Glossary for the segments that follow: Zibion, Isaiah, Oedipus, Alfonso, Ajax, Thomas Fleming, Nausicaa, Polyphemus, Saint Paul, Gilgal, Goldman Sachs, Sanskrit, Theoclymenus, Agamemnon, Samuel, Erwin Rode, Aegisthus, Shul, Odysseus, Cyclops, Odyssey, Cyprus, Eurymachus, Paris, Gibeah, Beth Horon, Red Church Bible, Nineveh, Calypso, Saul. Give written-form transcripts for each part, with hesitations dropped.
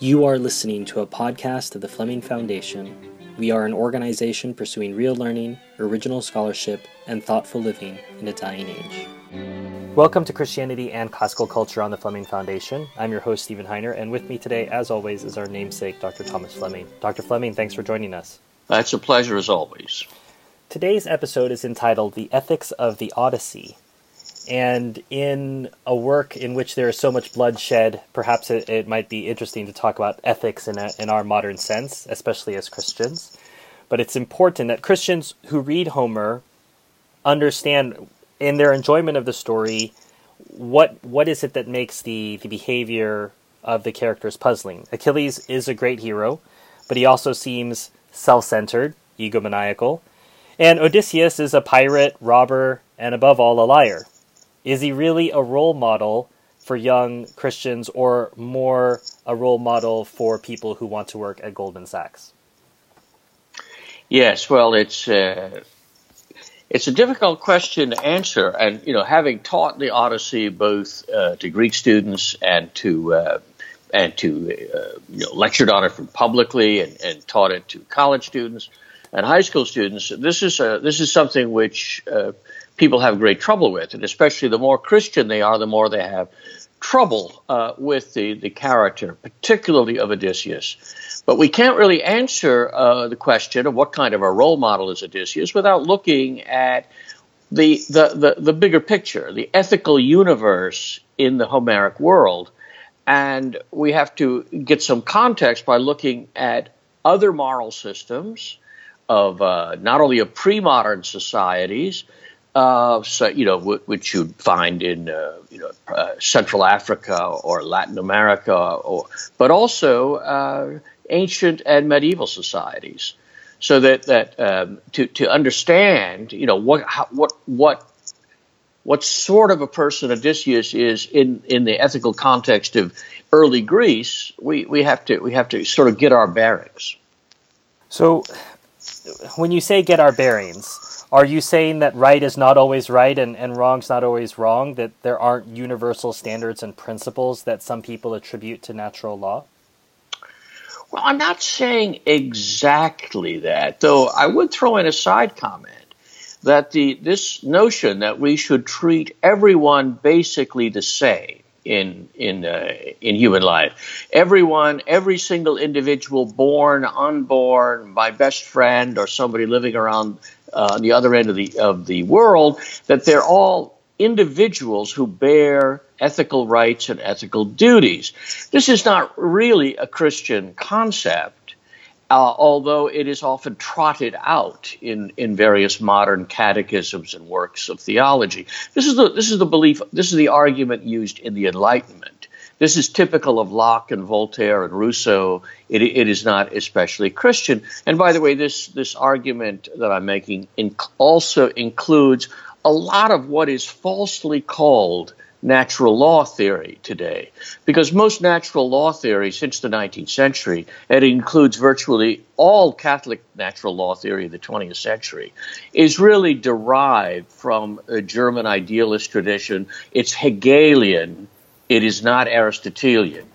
You are listening to a podcast of the Fleming Foundation. We are an organization pursuing real learning, original scholarship, and thoughtful living in a dying age. Welcome to Christianity and Classical Culture on the Fleming Foundation. I'm your host, Stephen Heiner, and with me today, as always, is our namesake, Dr. Thomas Fleming. Dr. Fleming, thanks for joining us. It's a pleasure, as always. Today's episode is entitled The Ethics of the Odyssey. And in a work in which there is so much bloodshed, perhaps it might be interesting to talk about ethics in our modern sense, especially as Christians. But it's important that Christians who read Homer understand in their enjoyment of the story what is it that makes the behavior of the characters puzzling. Achilles is a great hero, but he also seems self-centered, egomaniacal. And Odysseus is a pirate, robber, and above all, a liar. Is he really a role model for young Christians, or more a role model for people who want to work at Goldman Sachs? Yes, well, it's a difficult question to answer, and having taught the Odyssey both to Greek students and to lectured on it from publicly and taught it to college students and high school students, this is something which people have great trouble with, and especially the more Christian they are, the more they have trouble with the character, particularly of Odysseus. But we can't really answer the question of what kind of a role model is Odysseus without looking at the bigger picture, the ethical universe in the Homeric world. And we have to get some context by looking at other moral systems of not only of pre-modern societies, which you'd find in Central Africa or Latin America, but also ancient and medieval societies, so that to understand what sort of a person Odysseus is in the ethical context of early Greece, we have to sort of get our bearings. So, when you say get our bearings, are you saying that right is not always right and wrong's not always wrong, that there aren't universal standards and principles that some people attribute to natural law? Well, I'm not saying exactly that, though I would throw in a side comment that this notion that we should treat everyone basically the same in human life. Every single individual, born, unborn, my best friend, or somebody living around the other end of the world, that they're all individuals who bear ethical rights and ethical duties. This is not really a Christian concept, although it is often trotted out in various modern catechisms and works of theology. This is the belief. This is the argument used in the Enlightenment. This is typical of Locke and Voltaire and Rousseau. It is not especially Christian. And by the way, this argument that I'm making also includes a lot of what is falsely called natural law theory today, because most natural law theory since the 19th century, and it includes virtually all Catholic natural law theory of the 20th century, is really derived from a German idealist tradition. It's Hegelian. It is not Aristotelian.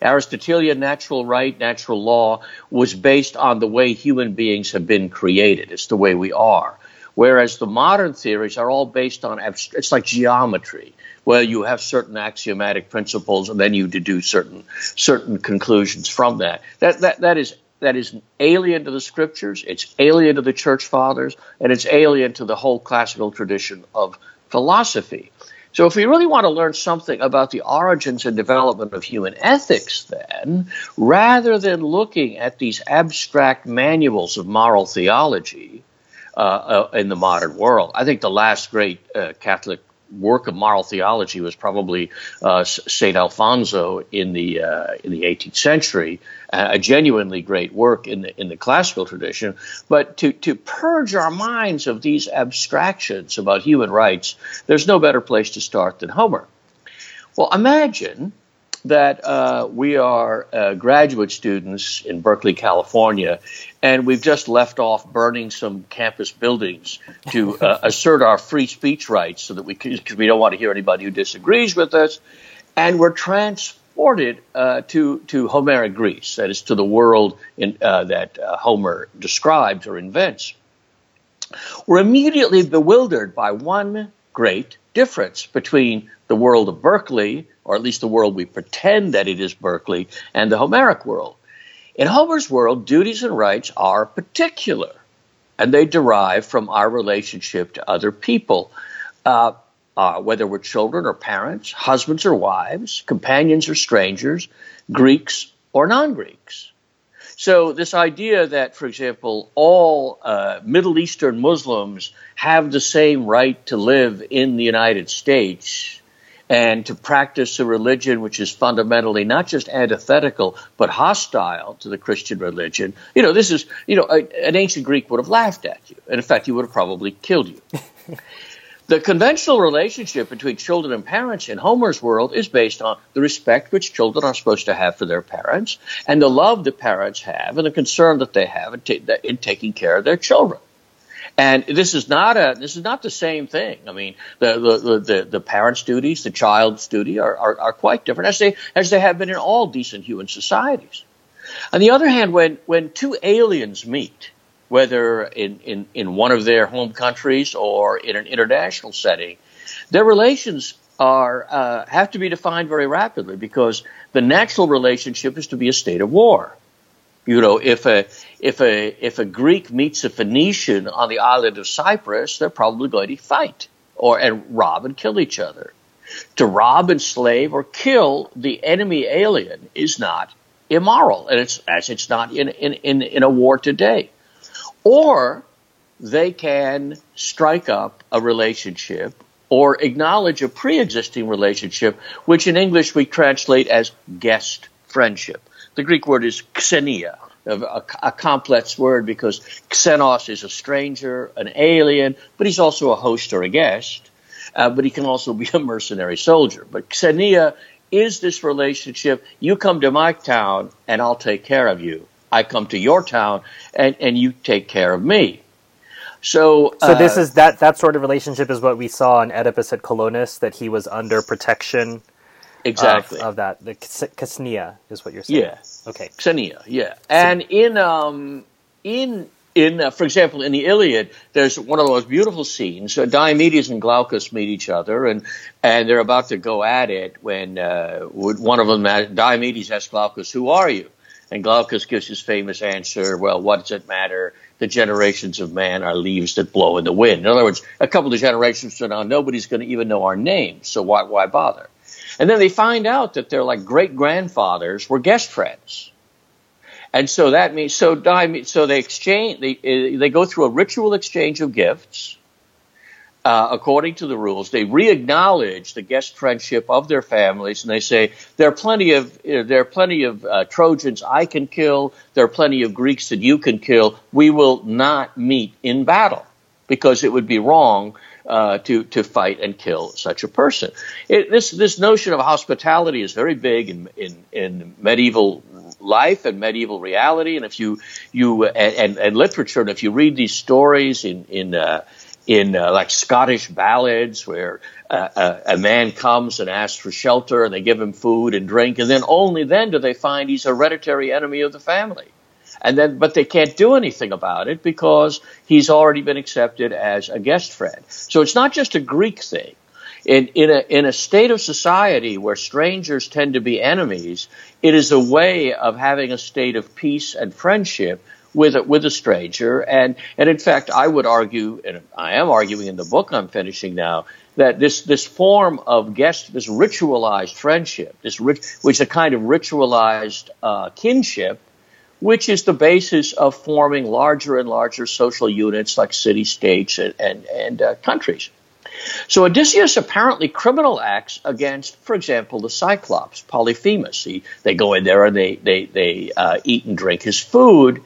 Aristotelian natural right, natural law was based on the way human beings have been created. It's the way we are. Whereas the modern theories are all based on, it's like geometry, where you have certain axiomatic principles and then you deduce certain conclusions from that. That is alien to the scriptures, it's alien to the church fathers, and it's alien to the whole classical tradition of philosophy. So if we really want to learn something about the origins and development of human ethics, then, rather than looking at these abstract manuals of moral theology in the modern world, I think the last great Catholic work of moral theology was probably St. Alfonso in the 18th century, a genuinely great work in the classical tradition. But to purge our minds of these abstractions about human rights, there's no better place to start than Homer. Well, imagine that we are graduate students in Berkeley, California, and we've just left off burning some campus buildings to assert our free speech rights, so that because we don't want to hear anybody who disagrees with us, and we're transformed imported to Homeric Greece, that is, to the world in, that Homer describes or invents, were immediately bewildered by one great difference between the world of Berkeley, or at least the world we pretend that it is Berkeley, and the Homeric world. In Homer's world, duties and rights are particular, and they derive from our relationship to other people, whether we're children or parents, husbands or wives, companions or strangers, Greeks or non-Greeks. So this idea that, for example, all Middle Eastern Muslims have the same right to live in the United States and to practice a religion which is fundamentally not just antithetical but hostile to the Christian religion, you know, this is, you know, an ancient Greek would have laughed at you. And in fact, he would have probably killed you. The conventional relationship between children and parents in Homer's world is based on the respect which children are supposed to have for their parents and the love that parents have and the concern that they have in taking care of their children. And this is not the same thing. I mean, the parents' duties, the child's duty are quite different, as they have been in all decent human societies. On the other hand, when two aliens meet, whether in one of their home countries or in an international setting, their relations have to be defined very rapidly, because the natural relationship is to be a state of war. You know, if a Greek meets a Phoenician on the island of Cyprus, they're probably going to fight and rob and kill each other. To rob, enslave, or kill the enemy alien is not immoral, and it's not in a war today. Or they can strike up a relationship or acknowledge a pre-existing relationship, which in English we translate as guest friendship. The Greek word is xenia, a complex word, because xenos is a stranger, an alien, but he's also a host or a guest, but he can also be a mercenary soldier. But xenia is this relationship: you come to my town and I'll take care of you. I come to your town and you take care of me. So this is that sort of relationship is what we saw in Oedipus at Colonus, that he was under protection. Exactly. Of that. The xenia is what you're saying. Yeah. Okay. Xenia, yeah. And in for example, in the Iliad, there's one of the most beautiful scenes. Diomedes and Glaucus meet each other, and they're about to go at it when one of them, Diomedes, asks Glaucus, "Who are you?" And Glaucus gives his famous answer, "Well, what does it matter? The generations of man are leaves that blow in the wind." In other words, a couple of generations from now, nobody's going to even know our names, so why bother? And then they find out that their great-grandfathers were guest friends. And so that means, they go through a ritual exchange of gifts, according to the rules. They re-acknowledge the guest friendship of their families, and they say there are plenty of Trojans I can kill. There are plenty of Greeks that you can kill. We will not meet in battle, because it would be wrong to fight and kill such a person. This notion of hospitality is very big in medieval life and medieval reality, and if you and literature. And if you read these stories in like Scottish ballads, where a man comes and asks for shelter, and they give him food and drink, and then only then do they find he's a hereditary enemy of the family. But they can't do anything about it, because he's already been accepted as a guest friend. So it's not just a Greek thing. In a state of society where strangers tend to be enemies, it is a way of having a state of peace and friendship with a stranger. And in fact, I would argue, and I am arguing in the book I'm finishing now, that this form of this ritualized friendship, which is a kind of ritualized kinship, which is the basis of forming larger and larger social units like city-states and countries. So Odysseus apparently criminal acts against, for example, the Cyclops, Polyphemus. They go in there and they eat and drink his food.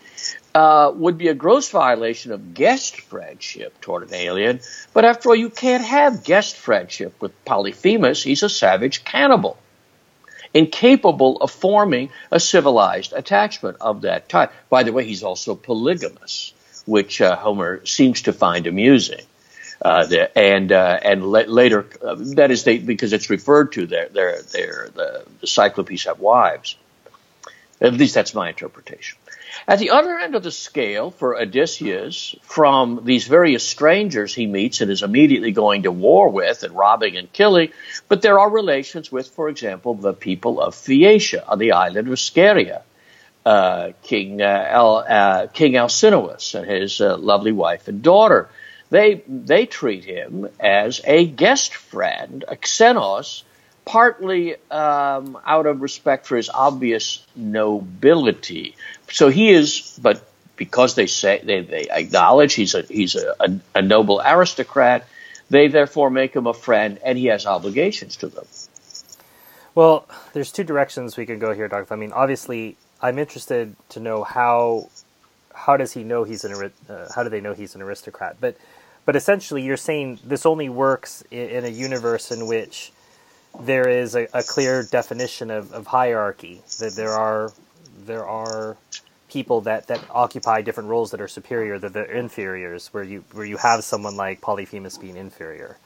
Would be a gross violation of guest friendship toward an alien. But after all, you can't have guest friendship with Polyphemus. He's a savage cannibal, incapable of forming a civilized attachment of that type. By the way, he's also polygamous, which Homer seems to find amusing. And later, that is, because it's referred to there. The Cyclopes have wives. At least that's my interpretation. At the other end of the scale for Odysseus, from these various strangers he meets and is immediately going to war with and robbing and killing, but there are relations with, for example, the people of Phaeacia on the island of Scheria, King Alcinous and his lovely wife and daughter. They treat him as a guest friend, xenos, partly out of respect for his obvious nobility. So he is, but because they say they acknowledge he's a noble aristocrat, they therefore make him a friend, and he has obligations to them. Well, there's two directions we could go here, Dr. Fleming. Obviously, I'm interested to know how do they know he's an aristocrat? But essentially, you're saying this only works in a universe in which there is a clear definition of hierarchy, that there are people that occupy different roles that are superior, that they're inferiors, where you have someone like Polyphemus being inferior.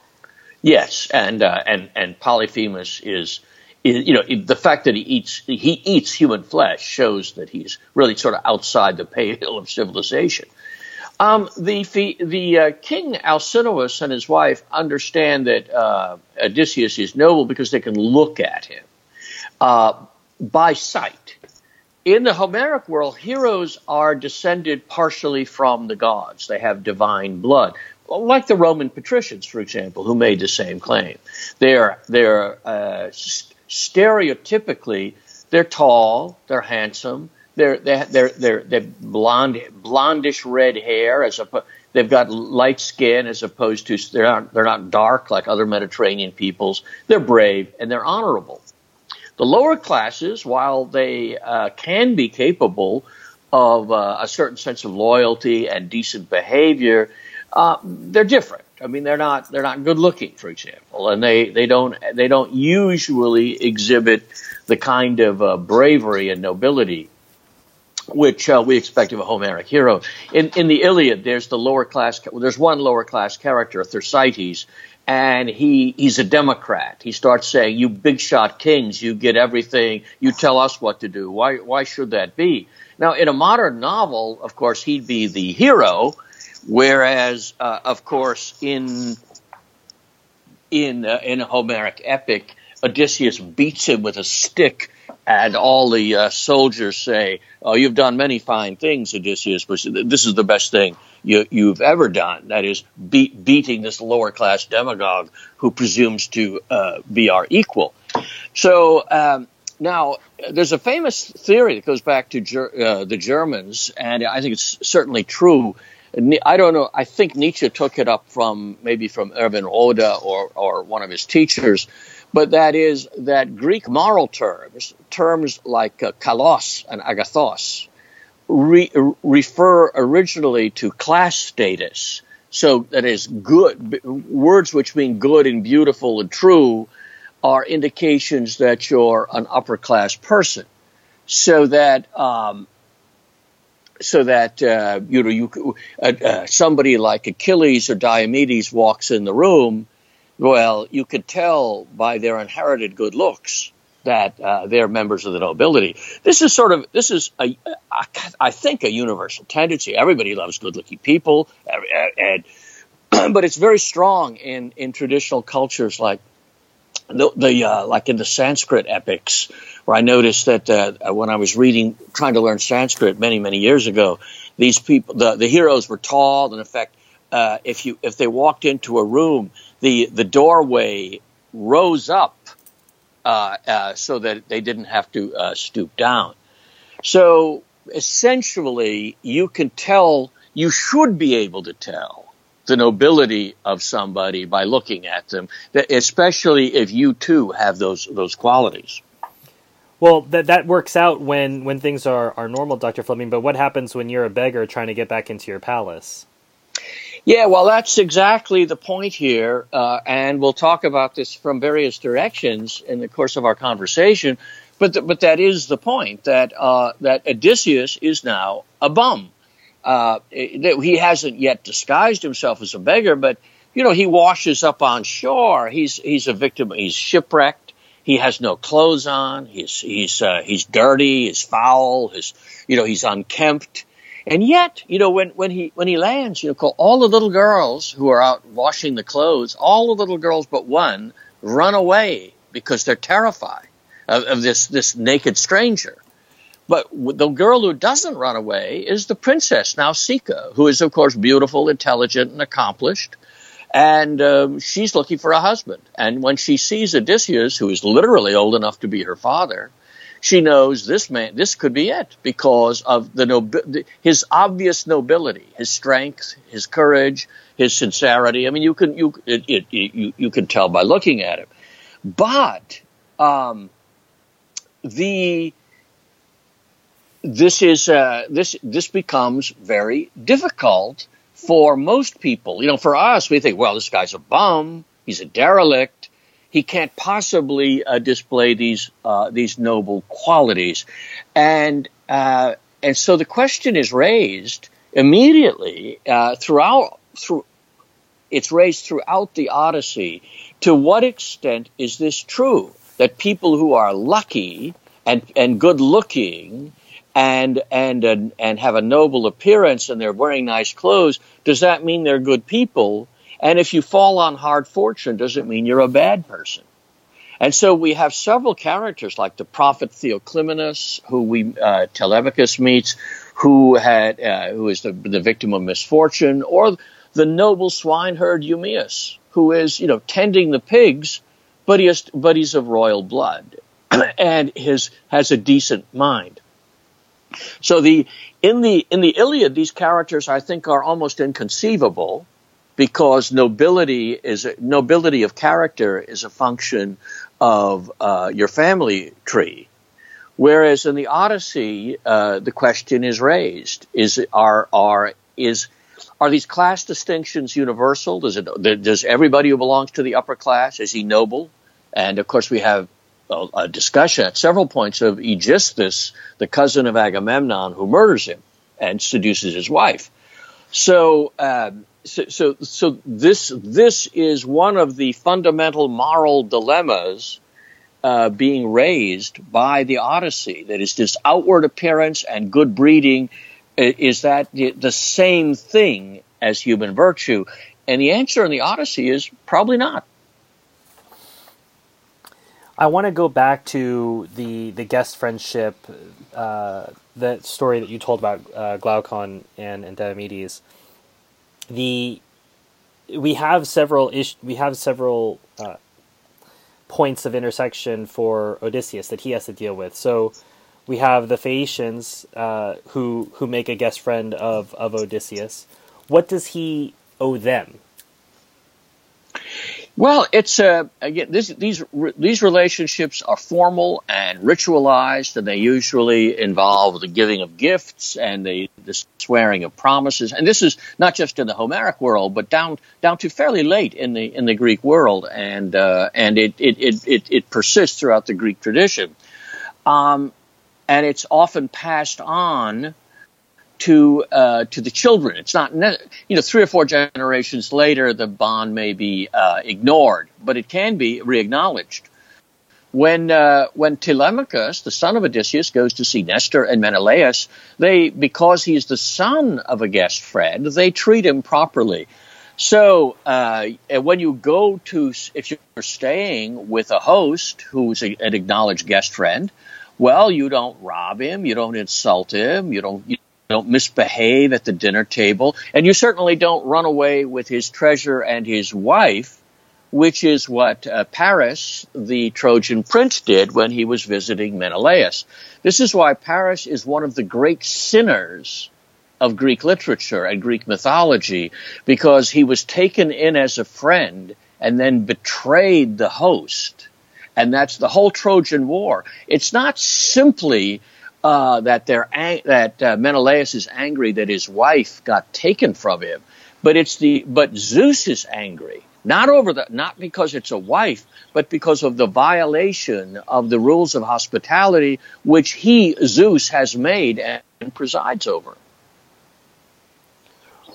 Yes, and Polyphemus is, you know, the fact that he eats human flesh shows that he's really sort of outside the pale of civilization. The King Alcinous and his wife understand that Odysseus is noble because they can look at him by sight. In the Homeric world, heroes are descended partially from the gods. They have divine blood, like the Roman patricians, for example, who made the same claim. They're stereotypically, they're tall, they're handsome. They're blondish red hair. They've got light skin as opposed to they're not dark like other Mediterranean peoples. They're brave and they're honorable. The lower classes, while they can be capable of a certain sense of loyalty and decent behavior, they're different. I mean, they're not good looking, for example, and they don't usually exhibit the kind of bravery and nobility which we expect of a Homeric hero. In the Iliad, there's one lower class character, Thersites, and he's a democrat. He starts saying, "You big shot kings, you get everything. You tell us what to do. Why should that be?" Now, in a modern novel, of course, he'd be the hero, whereas, of course, in a Homeric epic, Odysseus beats him with a stick. And all the soldiers say, "Oh, you've done many fine things, Odysseus, but this is the best thing you've ever done." That is, beating this lower-class demagogue who presumes to be our equal. So now there's a famous theory that goes back to the Germans, and I think it's certainly true. I don't know. I think Nietzsche took it up from Erwin Rode or one of his teachers. But that is that Greek moral terms like kalos and agathos, refer originally to class status. So that is good. Words which mean good and beautiful and true are indications that you're an upper class person. So that somebody like Achilles or Diomedes walks in the room. Well, you could tell by their inherited good looks that they're members of the nobility. This is, I think, a universal tendency. Everybody loves good-looking people, but it's very strong in traditional cultures like like in the Sanskrit epics, where I noticed that when I was trying to learn Sanskrit many years ago, these people, the heroes, were tall, and in fact, if they walked into a room, the doorway rose up so that they didn't have to stoop down. So essentially, you should be able to tell the nobility of somebody by looking at them, especially if you too have those qualities. Well, that works out when things are normal, Dr. Fleming, but what happens when you're a beggar trying to get back into your palace? Yeah, well, that's exactly the point here, and we'll talk about this from various directions in the course of our conversation. But that is the point, that Odysseus is now a bum. He hasn't yet disguised himself as a beggar, but you know, he washes up on shore. He's a victim. He's shipwrecked. He has no clothes on. He's dirty. He's foul. He's unkempt. And yet, you know, when he lands, you know, all the little girls who are out washing the clothes, all the little girls but one run away because they're terrified of this naked stranger. But the girl who doesn't run away is the princess, Nausicaa, who is, of course, beautiful, intelligent, and accomplished. And she's looking for a husband. And when she sees Odysseus, who is literally old enough to be her father, she knows this man, this could be it, because of his obvious nobility, his strength, his courage, his sincerity. I mean, you can tell by looking at him. But this becomes very difficult for most people. You know, for us, we think, well, this guy's a bum, he's a derelict, he can't possibly display these noble qualities, and so the question is raised immediately throughout the Odyssey. To what extent is this true, that people who are lucky and good looking and have a noble appearance and they're wearing nice clothes, does that mean they're good people? And if you fall on hard fortune, does it mean you're a bad person? And so we have several characters like the prophet Theoclymenus, who Telemachus meets, who is the victim of misfortune, or the noble swineherd Eumaeus, who is, you know, tending the pigs, but he's of royal blood and has a decent mind. So in the Iliad, these characters, I think, are almost inconceivable, because nobility of character is a function of your family tree. Whereas in the Odyssey, the question is raised: are these class distinctions universal? Does everybody who belongs to the upper class, is he noble? And of course, we have a discussion at several points of Aegisthus, the cousin of Agamemnon, who murders him and seduces his wife. So this is one of the fundamental moral dilemmas being raised by the Odyssey. That is, this outward appearance and good breeding, is that the same thing as human virtue? And the answer in the Odyssey is probably not. I want to go back to the guest friendship, that story that you told about Glaucon and Diomedes. We have several points of intersection for Odysseus that he has to deal with. So we have the Phaeacians who make a guest friend of Odysseus. What does he owe them? Well, it's again. These relationships are formal and ritualized, and they usually involve the giving of gifts and the swearing of promises. And this is not just in the Homeric world, but down to fairly late in the Greek world, and it persists throughout the Greek tradition, and it's often passed on to the children. It's not, you know, 3 or 4 generations later, the bond may be ignored, but it can be re-acknowledged. When Telemachus, the son of Odysseus, goes to see Nestor and Menelaus, because he's the son of a guest friend, they treat him properly. So if you're staying with a host who's an acknowledged guest friend, well, you don't rob him, you don't insult him, you don't misbehave at the dinner table, and you certainly don't run away with his treasure and his wife, which is what Paris, the Trojan prince, did when he was visiting Menelaus. This is why Paris is one of the great sinners of Greek literature and Greek mythology, because he was taken in as a friend and then betrayed the host. And that's the whole Trojan War. It's not simply that Menelaus is angry that his wife got taken from him, but Zeus is angry not because it's a wife, but because of the violation of the rules of hospitality which he, Zeus, has made and presides over.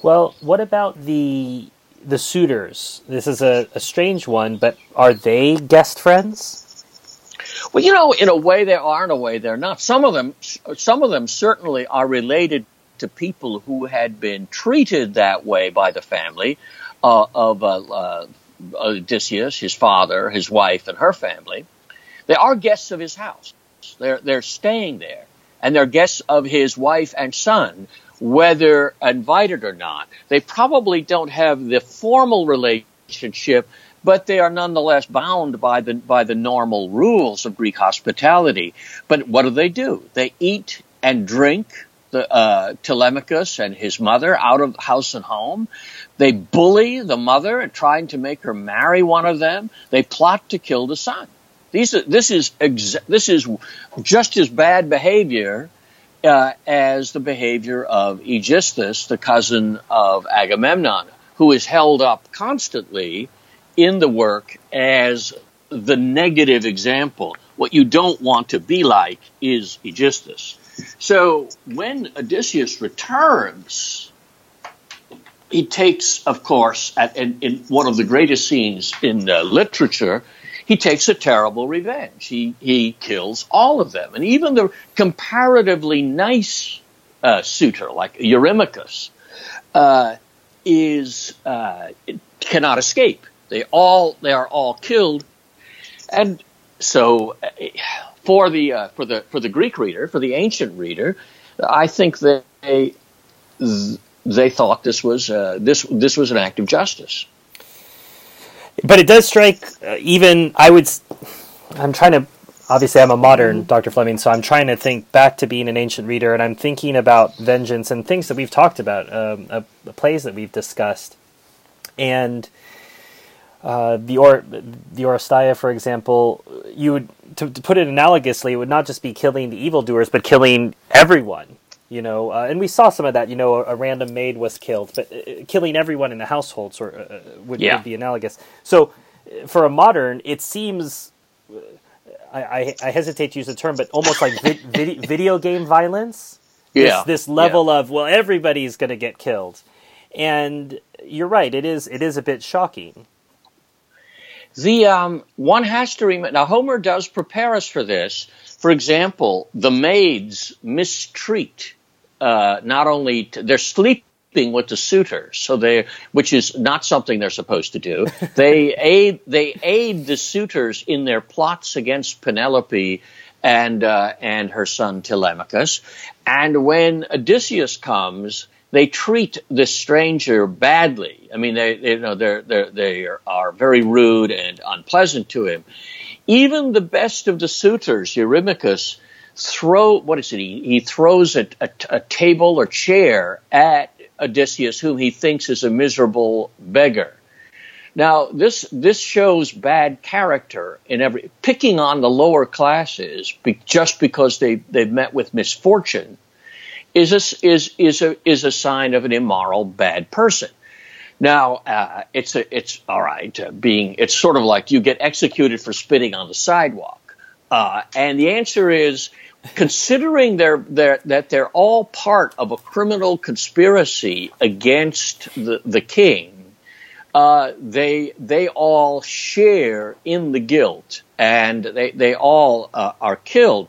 Well, what about the the suitors, this is a strange one, but are they guest friends? Well, you know, in a way they are, in a way they're not. Some of them certainly are related to people who had been treated that way by the family of Odysseus, his father, his wife, and her family. They are guests of his house. They're staying there, and they're guests of his wife and son, whether invited or not. They probably don't have the formal relationship, but they are nonetheless bound by the normal rules of Greek hospitality. But what do? They eat and drink the Telemachus and his mother out of house and home. They bully the mother and trying to make her marry one of them. They plot to kill the son. This is just as bad behavior as the behavior of Aegisthus, the cousin of Agamemnon, who is held up constantly in the work as the negative example. What you don't want to be like is Aegisthus. So when Odysseus returns, he takes, of course, in one of the greatest scenes in literature, he takes a terrible revenge. He kills all of them. And even the comparatively nice suitor, like Eurymachus, cannot escape. They are all killed. And so for the Greek reader, for the ancient reader, I think that they thought this was an act of justice. But it does strike I'm trying to, obviously I'm a modern Dr. Fleming, so I'm trying to think back to being an ancient reader, and I'm thinking about vengeance and things that we've talked about, plays that we've discussed. And the Oresteia, for example, you would, to put it analogously, it would not just be killing the evildoers, but killing everyone. You know, and we saw some of that. You know, a random maid was killed, but killing everyone in the household would be analogous. So, for a modern, it seems I hesitate to use the term, but almost like video game violence. Yeah, this level of, well, everybody's going to get killed, and you're right. It is a bit shocking. The one has to remember now. Homer does prepare us for this. For example, the maids mistreat. They're sleeping with the suitors, which is not something they're supposed to do. They aid the suitors in their plots against Penelope and her son Telemachus. And when Odysseus comes, they treat the stranger badly. I mean, they are very rude and unpleasant to him. Even the best of the suitors, Eurymachus, throws a table or chair at Odysseus, whom he thinks is a miserable beggar. Now, this shows bad character in picking on the lower classes just because they've met with misfortune is a sign of an immoral, bad person. Now, it's all right. It's sort of like you get executed for spitting on the sidewalk. And the answer is, considering that they're all part of a criminal conspiracy against the king, they all share in the guilt, and they all are killed.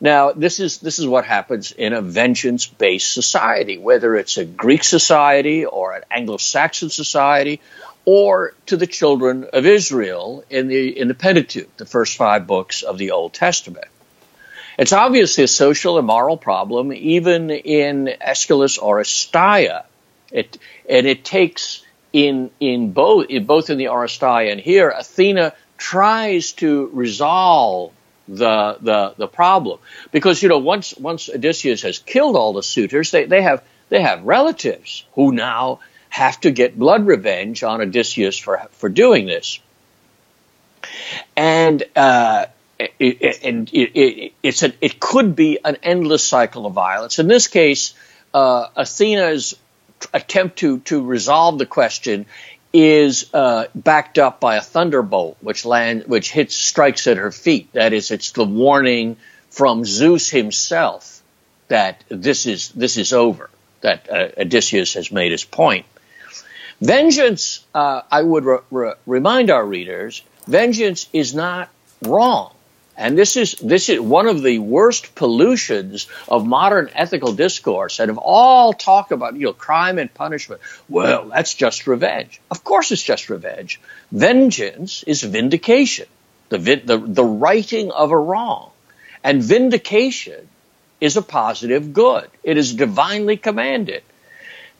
Now, this is what happens in a vengeance-based society, whether it's a Greek society or an Anglo-Saxon society, or to the children of Israel in the Pentateuch, the first five books of the Old Testament. It's obviously a social and moral problem, even in Aeschylus or Oresteia. It takes in both in the Oresteia and here, Athena tries to resolve the problem, because you know once Odysseus has killed all the suitors, they have relatives who now have to get blood revenge on Odysseus for doing this, and it could be an endless cycle of violence. In this case, Athena's attempt to resolve the question is backed up by a thunderbolt, which strikes at her feet. That is, it's the warning from Zeus himself that this is over, that Odysseus has made his point. Vengeance, I would remind our readers, vengeance is not wrong. And this is one of the worst pollutions of modern ethical discourse, and of all talk about, you know, crime and punishment. Well, that's just revenge. Of course it's just revenge. Vengeance is vindication, the righting of a wrong. And vindication is a positive good. It is divinely commanded.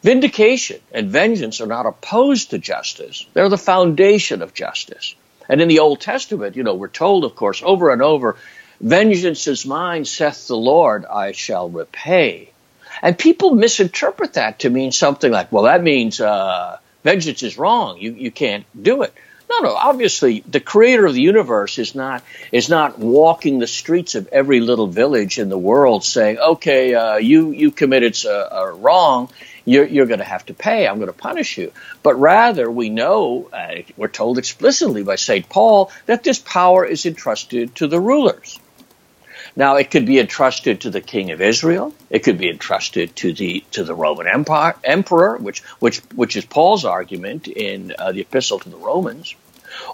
Vindication and vengeance are not opposed to justice. They're the foundation of justice. And in the Old Testament, you know, we're told, of course, over and over, vengeance is mine, saith the Lord, I shall repay. And people misinterpret that to mean something like, well, that means vengeance is wrong. You can't do it. No, obviously, the creator of the universe is not walking the streets of every little village in the world saying, okay, you committed a wrong. You're going to have to pay. I'm going to punish you. But rather, we know, we're told explicitly by St. Paul, that this power is entrusted to the rulers. Now, it could be entrusted to the king of Israel. It could be entrusted to the Roman emperor, which is Paul's argument in the Epistle to the Romans.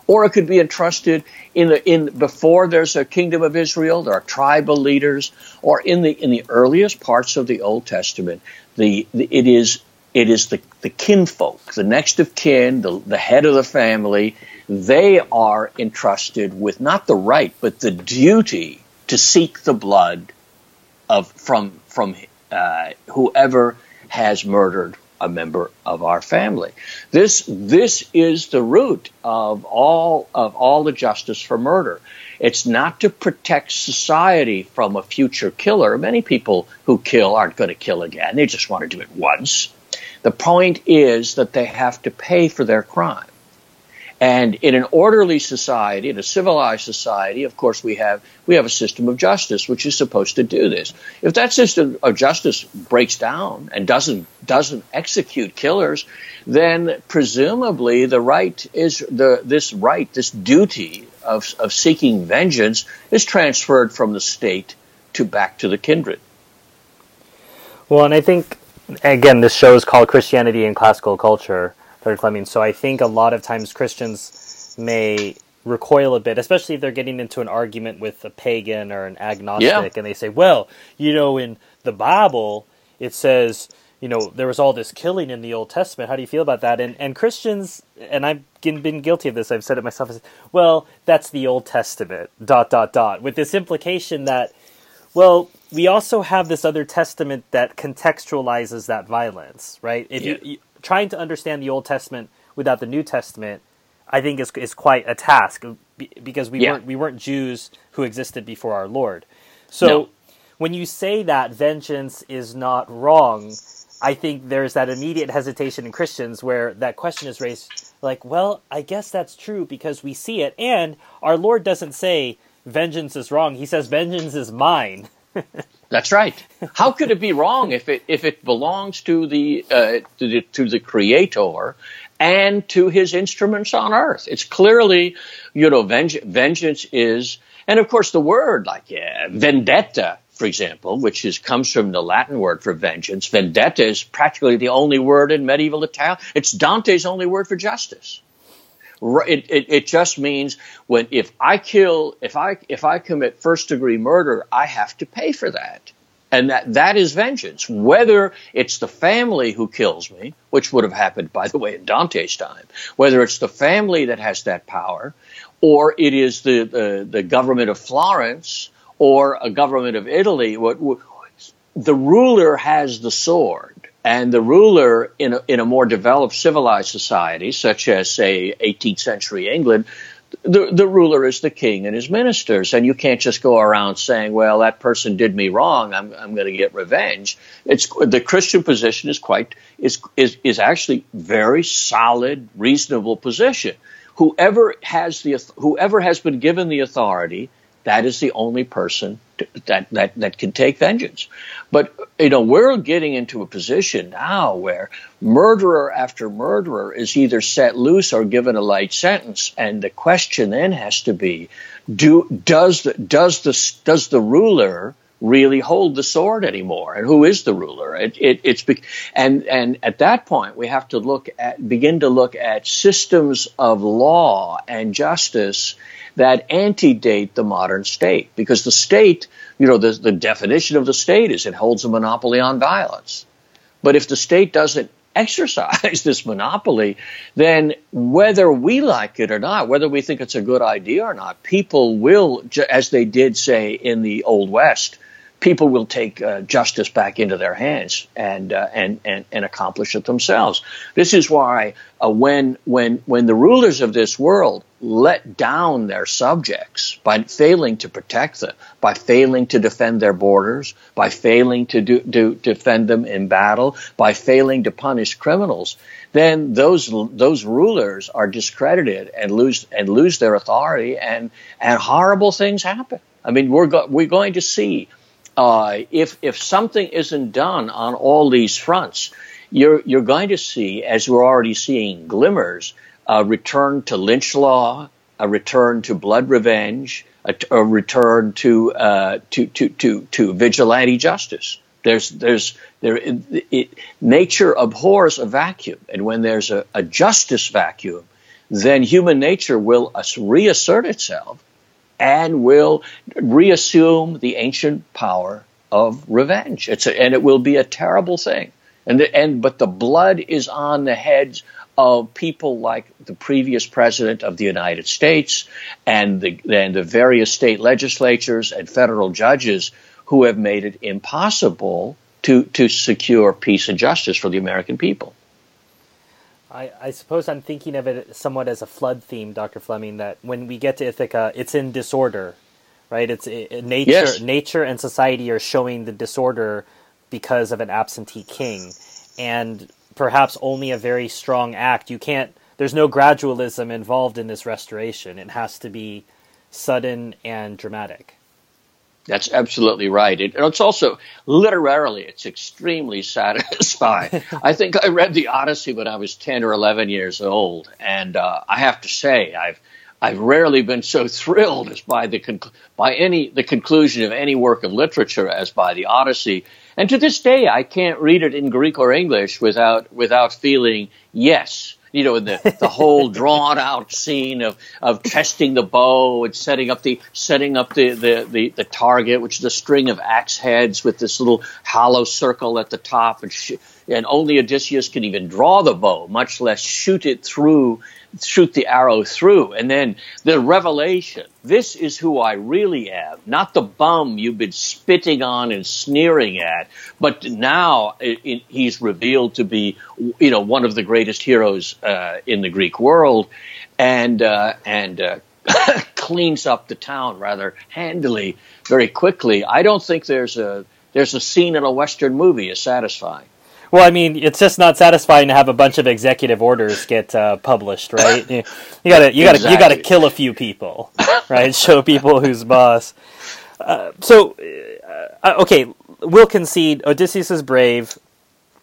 Or it could be entrusted before there's a kingdom of Israel, there are tribal leaders, or in the earliest parts of the Old Testament, it is the kinfolk, the next of kin, the head of the family. They are entrusted with not the right, but the duty to seek the blood from whoever has murdered a member of our family. This is the root of all the justice for murder. It's not to protect society from a future killer. Many people who kill aren't going to kill again. They just want to do it once. The point is that they have to pay for their crime. And in an orderly society, in a civilized society, of course, we have a system of justice which is supposed to do this. If that system of justice breaks down and doesn't execute killers, then presumably the right is this duty of seeking vengeance is transferred from the state back to the kindred. Well, and I think again this show is called Christianity and Classical Culture. Third Fleming. So I think a lot of times Christians may recoil a bit, especially if they're getting into an argument with a pagan or an agnostic, and they say, well, you know, in the Bible, it says, you know, there was all this killing in the Old Testament. How do you feel about that? And Christians, and I've been guilty of this, I've said it myself, I said, well, that's the Old Testament, ... with this implication that, well, we also have this other testament that contextualizes that violence, right? Trying to understand the Old Testament without the New Testament, I think, is quite a task because we weren't Jews who existed before our Lord. So when you say that vengeance is not wrong, I think there's that immediate hesitation in Christians where that question is raised, like, well, I guess that's true because we see it. And our Lord doesn't say vengeance is wrong. He says vengeance is mine. That's right. How could it be wrong if it belongs to the Creator and to His instruments on earth? It's clearly, you know, vengeance is, and of course the word like vendetta, for example, which comes from the Latin word for vengeance. Vendetta is practically the only word in medieval Italian. It's Dante's only word for justice. It just means if I commit first degree murder, I have to pay for that, and that is vengeance. Whether it's the family who kills me, which would have happened, by the way, in Dante's time, whether it's the family that has that power, or it is the government of Florence or a government of Italy, the ruler has the sword. And the ruler in a more developed civilized society, such as, say, 18th century England, the ruler is the king and his ministers. And you can't just go around saying, well, that person did me wrong. I'm going to get revenge. The Christian position is actually very solid, reasonable position. Whoever has been given the authority, that is the only person that can take vengeance. But, you know, we're getting into a position now where murderer after murderer is either set loose or given a light sentence. And the question then has to be, does the ruler really hold the sword anymore, and who is the ruler? It's at that point we have to begin to look at systems of law and justice that antedate the modern state, because the state, the definition of the state is it holds a monopoly on violence. But if the state doesn't exercise this monopoly, then whether we like it or not, whether we think it's a good idea or not, people will, as they did, say, in the Old West, people will take justice back into their hands and accomplish it themselves. This is why when the rulers of this world let down their subjects by failing to protect them, by failing to defend their borders, by failing to defend them in battle, by failing to punish criminals, then those rulers are discredited and lose their authority, and horrible things happen. I mean, we're going to see. If something isn't done on all these fronts, you're going to see, as we're already seeing glimmers, a return to lynch law, a return to blood revenge, a return to vigilante justice. Nature abhors a vacuum, and when there's a justice vacuum, then human nature will reassert itself, and will reassume the ancient power of revenge. And it will be a terrible thing. But the blood is on the heads of people like the previous president of the United States and the various state legislatures and federal judges who have made it impossible to secure peace and justice for the American people. I suppose I'm thinking of it somewhat as a flood theme, Dr. Fleming, that when we get to Ithaca, it's in disorder, right? Nature, yes. Nature and society are showing the disorder because of an absentee king, and perhaps only a very strong act. There's no gradualism involved in this restoration. It has to be sudden and dramatic. That's absolutely right. It's also, literarily, it's extremely satisfying. I think I read the Odyssey when I was 10 or 11 years old, and I have to say I've rarely been so thrilled as by the conclusion of any work of literature as by the Odyssey. And to this day, I can't read it in Greek or English without feeling, yes. The whole drawn out scene of testing the bow and setting up the target, which is a string of axe heads with this little hollow circle at the top, and only Odysseus can even draw the bow, much less shoot the arrow through. And then the revelation, this is who I really am, not the bum you've been spitting on and sneering at, but now he's revealed to be, one of the greatest heroes in the Greek world, and cleans up the town rather handily, very quickly. I don't think there's a scene in a Western movie as satisfying. Well, I mean, it's just not satisfying to have a bunch of executive orders get published, right? You gotta kill a few people, right? Show people who's boss. Okay, we'll concede. Odysseus is brave.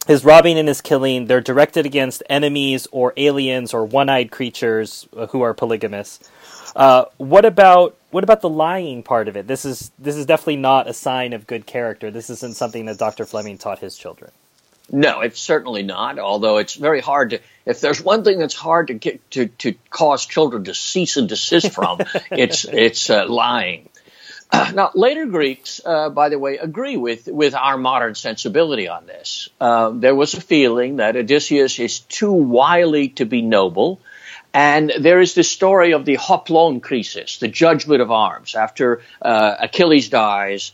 His robbing and his killing, they're directed against enemies or aliens or one-eyed creatures who are polygamous. What about the lying part of it? This is definitely not a sign of good character. This isn't something that Dr. Fleming taught his children. No, it's certainly not, although it's very hard to – if there's one thing that's hard to get to cause children to cease and desist from, it's lying. Now, later Greeks, by the way, agree with our modern sensibility on this. There was a feeling that Odysseus is too wily to be noble, and there is this story of the hoplon crisis, the judgment of arms. After Achilles dies,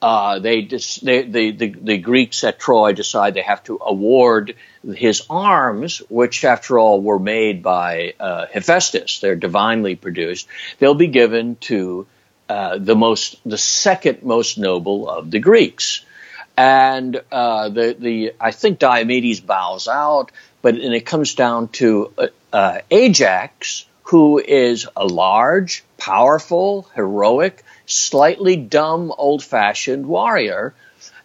the Greeks at Troy decide they have to award his arms, which after all were made by Hephaestus. They're divinely produced. They'll be given to the second most noble of the Greeks, and I think Diomedes bows out, but it comes down to Ajax, who is a large, powerful, heroic, slightly dumb, old-fashioned warrior,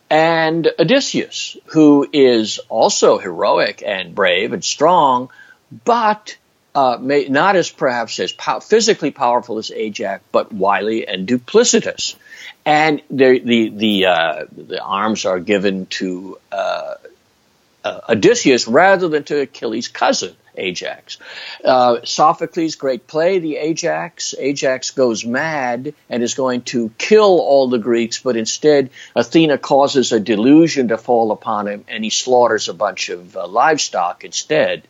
and Odysseus, who is also heroic and brave and strong, but not as physically powerful as Ajax, but wily and duplicitous. And the arms are given to Odysseus rather than to Achilles' cousin, Ajax. Sophocles' great play, the Ajax. Ajax goes mad and is going to kill all the Greeks, but instead Athena causes a delusion to fall upon him, and he slaughters a bunch of livestock instead.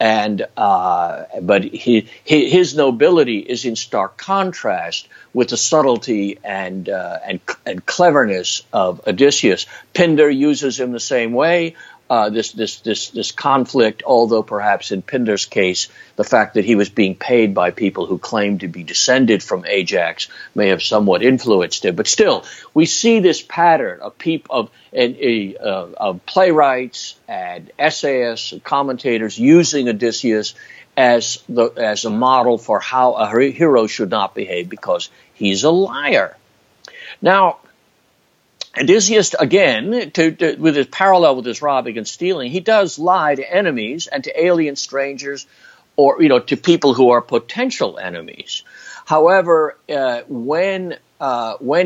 And but his nobility is in stark contrast with the subtlety and cleverness of Odysseus. Pindar uses him the same way. This conflict, although perhaps in Pindar's case, the fact that he was being paid by people who claimed to be descended from Ajax may have somewhat influenced it. But still, we see this pattern of playwrights and essayists and commentators using Odysseus as a model for how a hero should not behave, because he's a liar. Now, Odysseus, again, with his parallel with his robbing and stealing, he does lie to enemies and to alien strangers, or to people who are potential enemies. However, when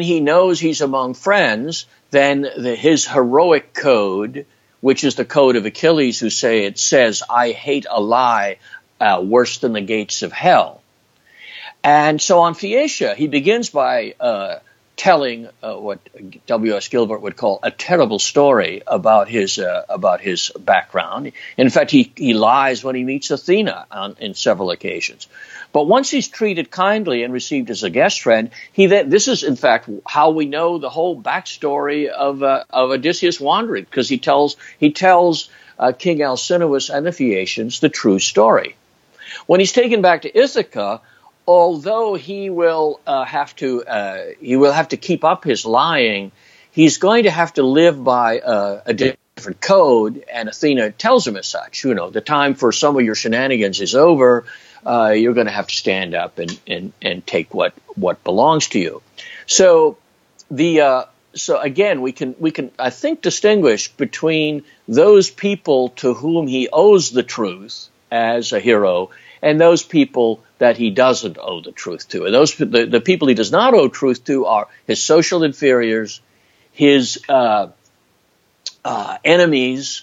he knows he's among friends, then his heroic code, which is the code of Achilles, it says, "I hate a lie worse than the gates of hell." And so on Phaeacia, he begins by telling what W.S. Gilbert would call a terrible story about his background. In fact, he lies when he meets Athena in several occasions. But once he's treated kindly and received as a guest friend, this is in fact how we know the whole backstory of Odysseus wandering, because he tells King Alcinous and the Phaeacians the true story. When he's taken back to Ithaca, although he will have to keep up his lying, he's going to have to live by a different code, and Athena tells him as such. The time for some of your shenanigans is over. You're going to have to stand up and take what belongs to you. So again, we can I think distinguish between those people to whom he owes the truth as a hero and those people that he doesn't owe the truth to. And the people he does not owe truth to are his social inferiors, his enemies,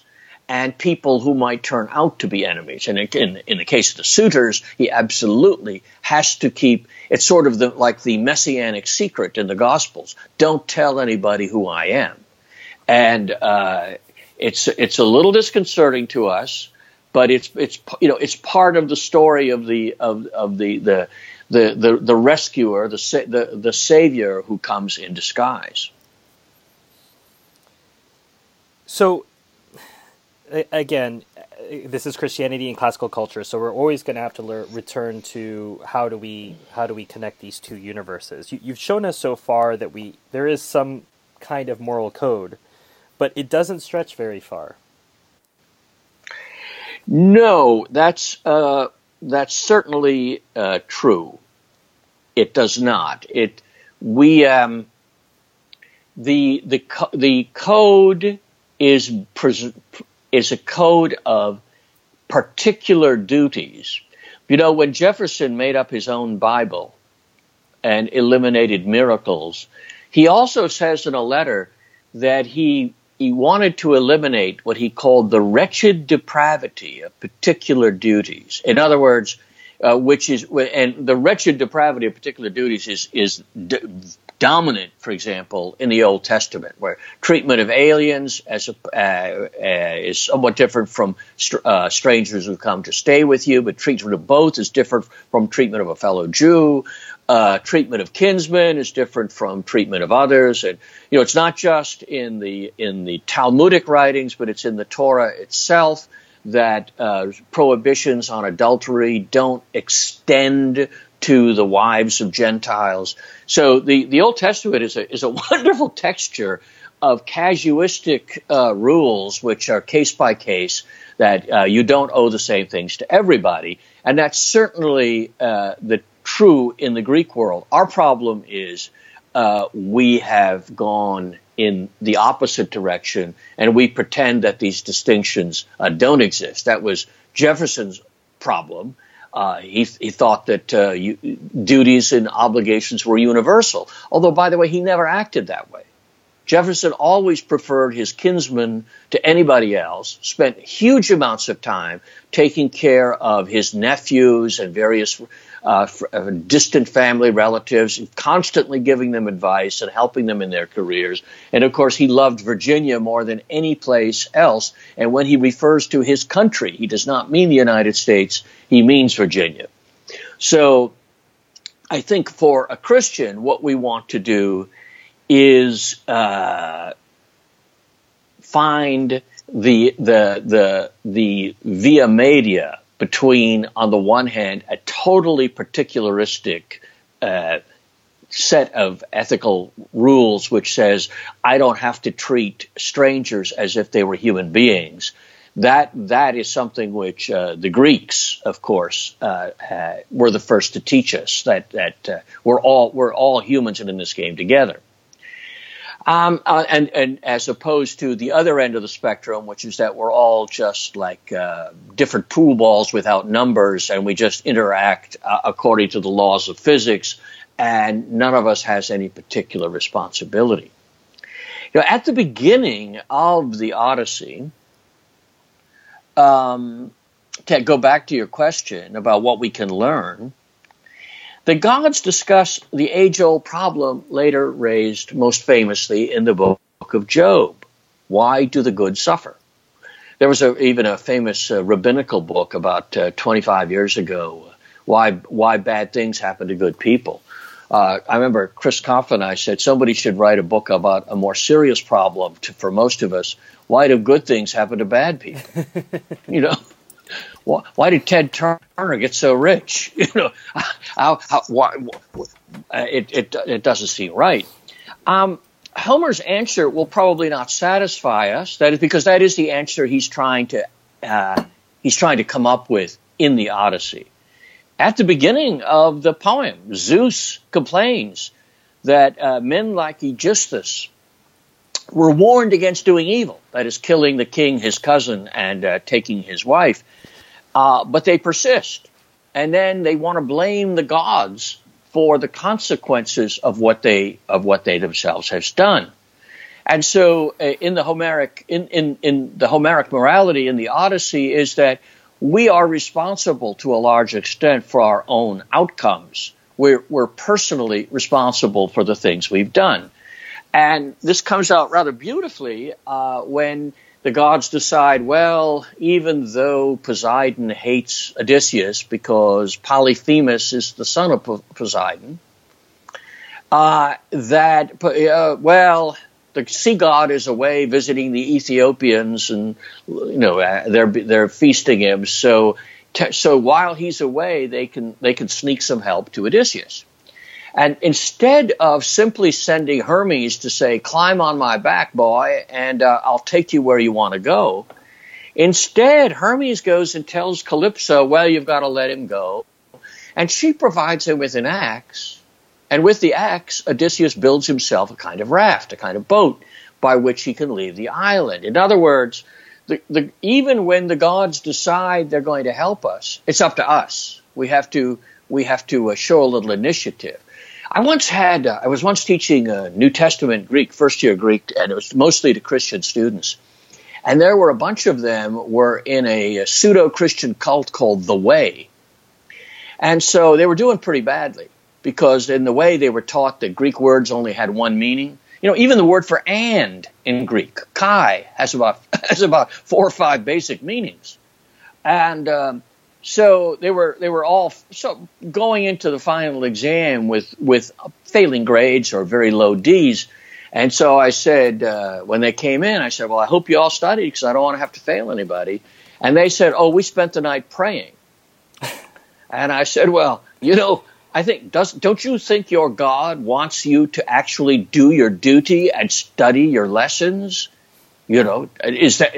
and people who might turn out to be enemies. And in the case of the suitors, he absolutely has to keep – it's sort of like the messianic secret in the Gospels. Don't tell anybody who I am. And it's a little disconcerting to us. But it's part of the story of the rescuer, the savior who comes in disguise. So, again, this is Christianity and classical culture. So we're always going to have to return to how do we connect these two universes. You've shown us so far that there is some kind of moral code, but it doesn't stretch very far. No, that's certainly true. It does not. The code is a code of particular duties. When Jefferson made up his own Bible and eliminated miracles, he also says in a letter that he wanted to eliminate what he called the wretched depravity of particular duties. In other words, the wretched depravity of particular duties is dominant, for example, in the Old Testament, where treatment of aliens is somewhat different from strangers who come to stay with you, but treatment of both is different from treatment of a fellow Jew. Treatment of kinsmen is different from treatment of others, and it's not just in the Talmudic writings, but it's in the Torah itself that prohibitions on adultery don't extend to the wives of Gentiles. So the Old Testament is a wonderful texture of casuistic rules, which are case by case, that you don't owe the same things to everybody, and that's certainly the true in the Greek world. Our problem is we have gone in the opposite direction, and we pretend that these distinctions don't exist. That was Jefferson's problem. He thought that duties and obligations were universal, although, by the way, he never acted that way. Jefferson always preferred his kinsman to anybody else, spent huge amounts of time taking care of his nephews and various distant family relatives, constantly giving them advice and helping them in their careers. And, of course, he loved Virginia more than any place else. And when he refers to his country, he does not mean the United States. He means Virginia. So I think for a Christian, what we want to do is find the via media between, on the one hand, a totally particularistic set of ethical rules which says I don't have to treat strangers as if they were human beings. That is something which the Greeks, of course, were the first to teach us that we're all humans and in this game together. And as opposed to the other end of the spectrum, which is that we're all just like different pool balls without numbers, and we just interact according to the laws of physics, and none of us has any particular responsibility. You know, at the beginning of the Odyssey, to go back to your question about what we can learn, the gods discuss the age-old problem later raised most famously in the book of Job. Why do the good suffer? There was even a famous rabbinical book about 25 years ago, why bad things happen to good people. I remember Chris Kampf and I said somebody should write a book about a more serious problem for most of us. Why do good things happen to bad people? You know? Why did Ted Turner get so rich? You know, it doesn't seem right. Homer's answer will probably not satisfy us. That is because that is the answer he's trying to come up with in the Odyssey. At the beginning of the poem, Zeus complains that men like Aegisthus were warned against doing evil. That is, killing the king, his cousin, and taking his wife. But they persist, and then they want to blame the gods for the consequences of what they themselves have done. And so, in the Homeric morality in the Odyssey is that we are responsible to a large extent for our own outcomes. We're personally responsible for the things we've done, and this comes out rather beautifully when the gods decide, well, even though Poseidon hates Odysseus because Polyphemus is the son of Poseidon, the sea god is away visiting the Ethiopians, and you know they're feasting him. So while he's away, they can sneak some help to Odysseus. And instead of simply sending Hermes to say, climb on my back, boy, and I'll take you where you want to go, instead Hermes goes and tells Calypso, well, you've got to let him go. And she provides him with an axe. And with the axe, Odysseus builds himself a kind of raft, a kind of boat, by which he can leave the island. In other words, even when the gods decide they're going to help us, it's up to us. We have to show a little initiative. I was once teaching New Testament Greek, first-year Greek, and it was mostly to Christian students. And there were a bunch of them were in a pseudo-Christian cult called The Way. And so they were doing pretty badly because in The Way they were taught that Greek words only had one meaning. You know, even the word for and in Greek, kai, has about four or five basic meanings. And so they were all going into the final exam with failing grades or very low Ds. And so I said, when they came in, I said, well, I hope you all studied because I don't want to have to fail anybody. And they said, oh, we spent the night praying. And I said, well, you know, I think, don't you think your God wants you to actually do your duty and study your lessons? You know, is that,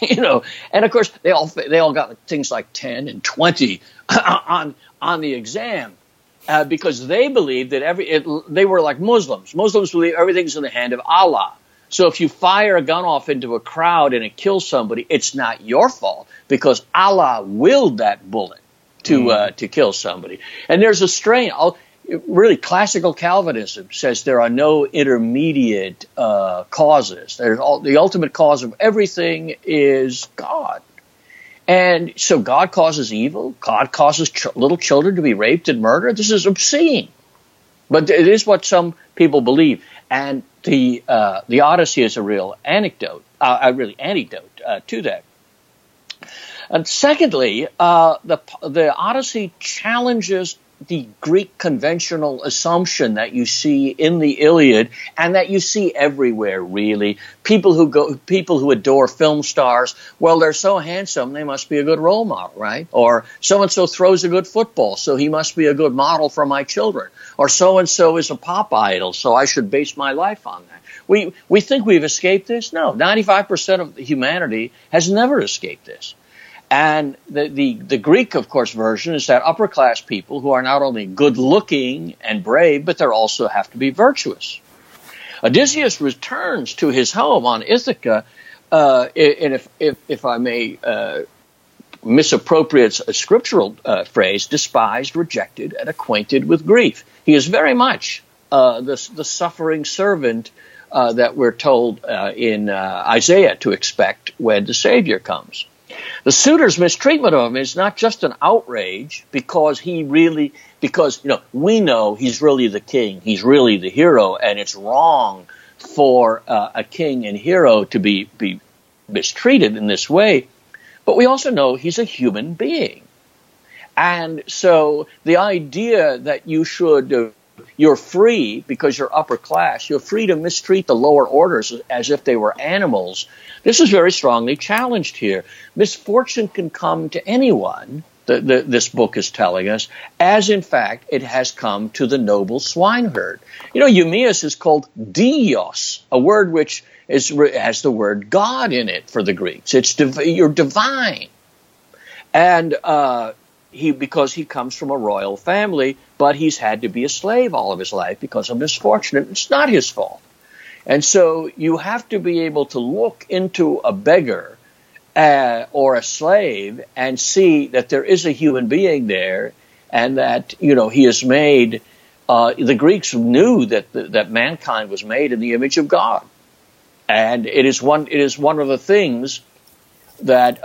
you know, and of course they all got things like 10 and 20 on the exam because they believed that they were like Muslims. Muslims believe everything's in the hand of Allah. So if you fire a gun off into a crowd and it kills somebody, it's not your fault because Allah willed that bullet. to kill somebody. And there's a strain. Really, classical Calvinism says there are no intermediate causes. The ultimate cause of everything is God. And so God causes evil. God causes little children to be raped and murdered. This is obscene. But it is what some people believe. And the Odyssey is a real anecdote, to that. And secondly, the Odyssey challenges the Greek conventional assumption that you see in the Iliad and that you see everywhere, really. People who adore film stars, well, they're so handsome, they must be a good role model, right? Or so-and-so throws a good football, so he must be a good model for my children. Or so-and-so is a pop idol, so I should base my life on that. We think we've escaped this? No, 95% of humanity has never escaped this. And the Greek, of course, version is that upper-class people who are not only good-looking and brave, but they also have to be virtuous. Odysseus returns to his home on Ithaca, and if I may misappropriate a scriptural phrase, despised, rejected, and acquainted with grief. He is very much the suffering servant that we're told in Isaiah to expect when the Savior comes. The suitor's mistreatment of him is not just an outrage because we know he's really the king, he's really the hero, and it's wrong for a king and hero to be mistreated in this way. But we also know he's a human being. And so the idea that you're free because you're upper class, you're free to mistreat the lower orders as if they were animals. This is very strongly challenged here. Misfortune can come to anyone, this book is telling us, as in fact it has come to the noble swineherd. Eumaeus is called Dios, a word which has the word God in it for the Greeks. It's you're divine. And because he comes from a royal family, but he's had to be a slave all of his life because of misfortune. It's not his fault. And so you have to be able to look into a beggar or a slave and see that there is a human being there, and that he is made. The Greeks knew that mankind was made in the image of God, and it is one of the things that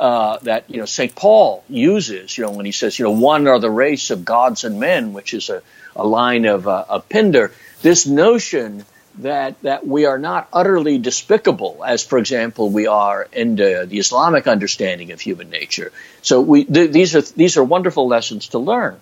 St. Paul uses, when he says, one are the race of gods and men, which is a line of a Pindar. This notion that we are not utterly despicable, as, for example, we are in the Islamic understanding of human nature. So these are wonderful lessons to learn.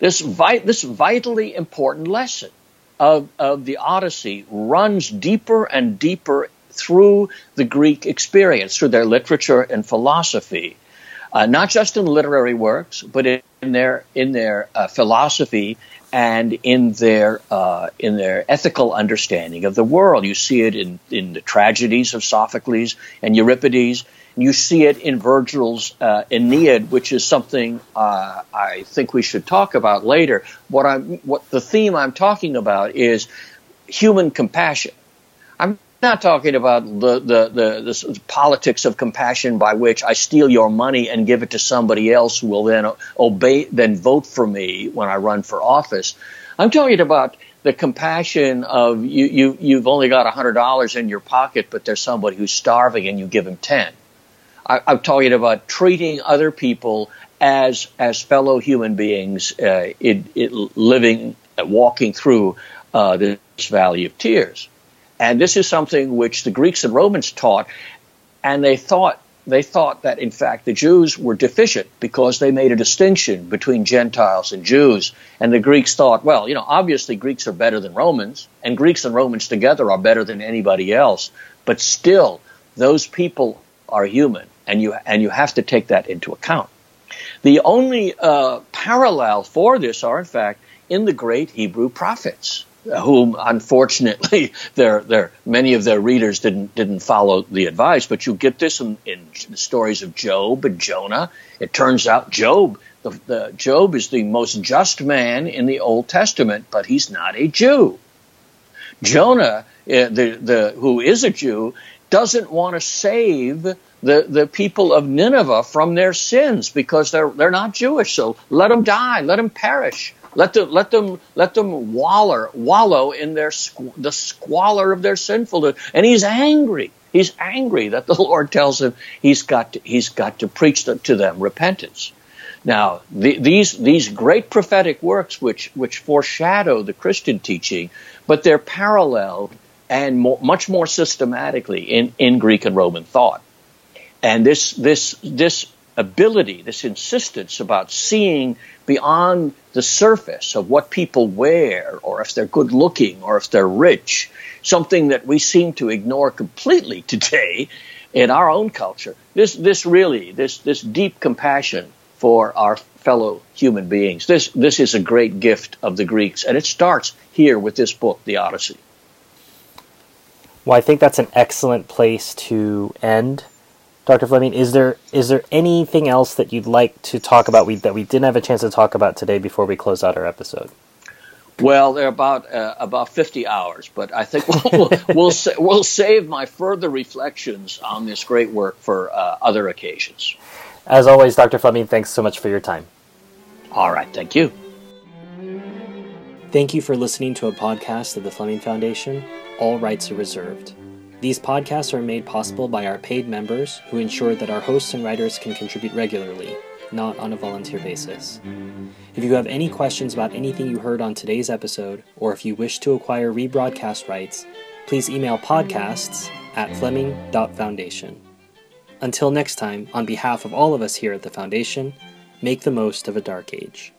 This vitally important lesson of the Odyssey runs deeper and deeper through the Greek experience, through their literature and philosophy, not just in literary works, but in their philosophy and in their ethical understanding of the world. You see it in the tragedies of Sophocles and Euripides. You see it in Virgil's Aeneid, which is something I think we should talk about later. What the theme I'm talking about is human compassion. Not talking about the politics of compassion by which I steal your money and give it to somebody else who will then vote for me when I run for office. I'm talking about the compassion of you've only got $100 in your pocket, but there's somebody who's starving and you give him 10. I'm talking about treating other people as fellow human beings, walking through this valley of tears. And this is something which the Greeks and Romans taught, and they thought that, in fact, the Jews were deficient because they made a distinction between Gentiles and Jews. And the Greeks thought, well, obviously Greeks are better than Romans, and Greeks and Romans together are better than anybody else. But still, those people are human, and you have to take that into account. The only parallel for this are, in fact, in the great Hebrew prophets, whom, unfortunately, many of their readers didn't follow the advice. But you get this in the stories of Job and Jonah. It turns out Job is the most just man in the Old Testament, but he's not a Jew. Jonah, who is a Jew, doesn't want to save the people of Nineveh from their sins because they're not Jewish. So let them die. Let them perish. Let them wallow in the squalor of their sinfulness. And he's angry. He's angry that the Lord tells him he's got to preach to them repentance. Now, these great prophetic works which foreshadow the Christian teaching, but they're paralleled and much more systematically in Greek and Roman thought. And this ability, this insistence about seeing beyond the surface of what people wear, or if they're good looking, or if they're rich, something that we seem to ignore completely today in our own culture. This deep compassion for our fellow human beings. This is a great gift of the Greeks, and it starts here with this book, the Odyssey. Well, I think that's an excellent place to end. Dr. Fleming, is there anything else that you'd like to talk about that we didn't have a chance to talk about today before we close out our episode? Well, they're about 50 hours, but I think we'll save my further reflections on this great work for other occasions. As always, Dr. Fleming, thanks so much for your time. All right, thank you. Thank you for listening to a podcast of the Fleming Foundation. All rights are reserved. These podcasts are made possible by our paid members who ensure that our hosts and writers can contribute regularly, not on a volunteer basis. If you have any questions about anything you heard on today's episode, or if you wish to acquire rebroadcast rights, please email podcasts@fleming.foundation. Until next time, on behalf of all of us here at the Foundation, make the most of a dark age.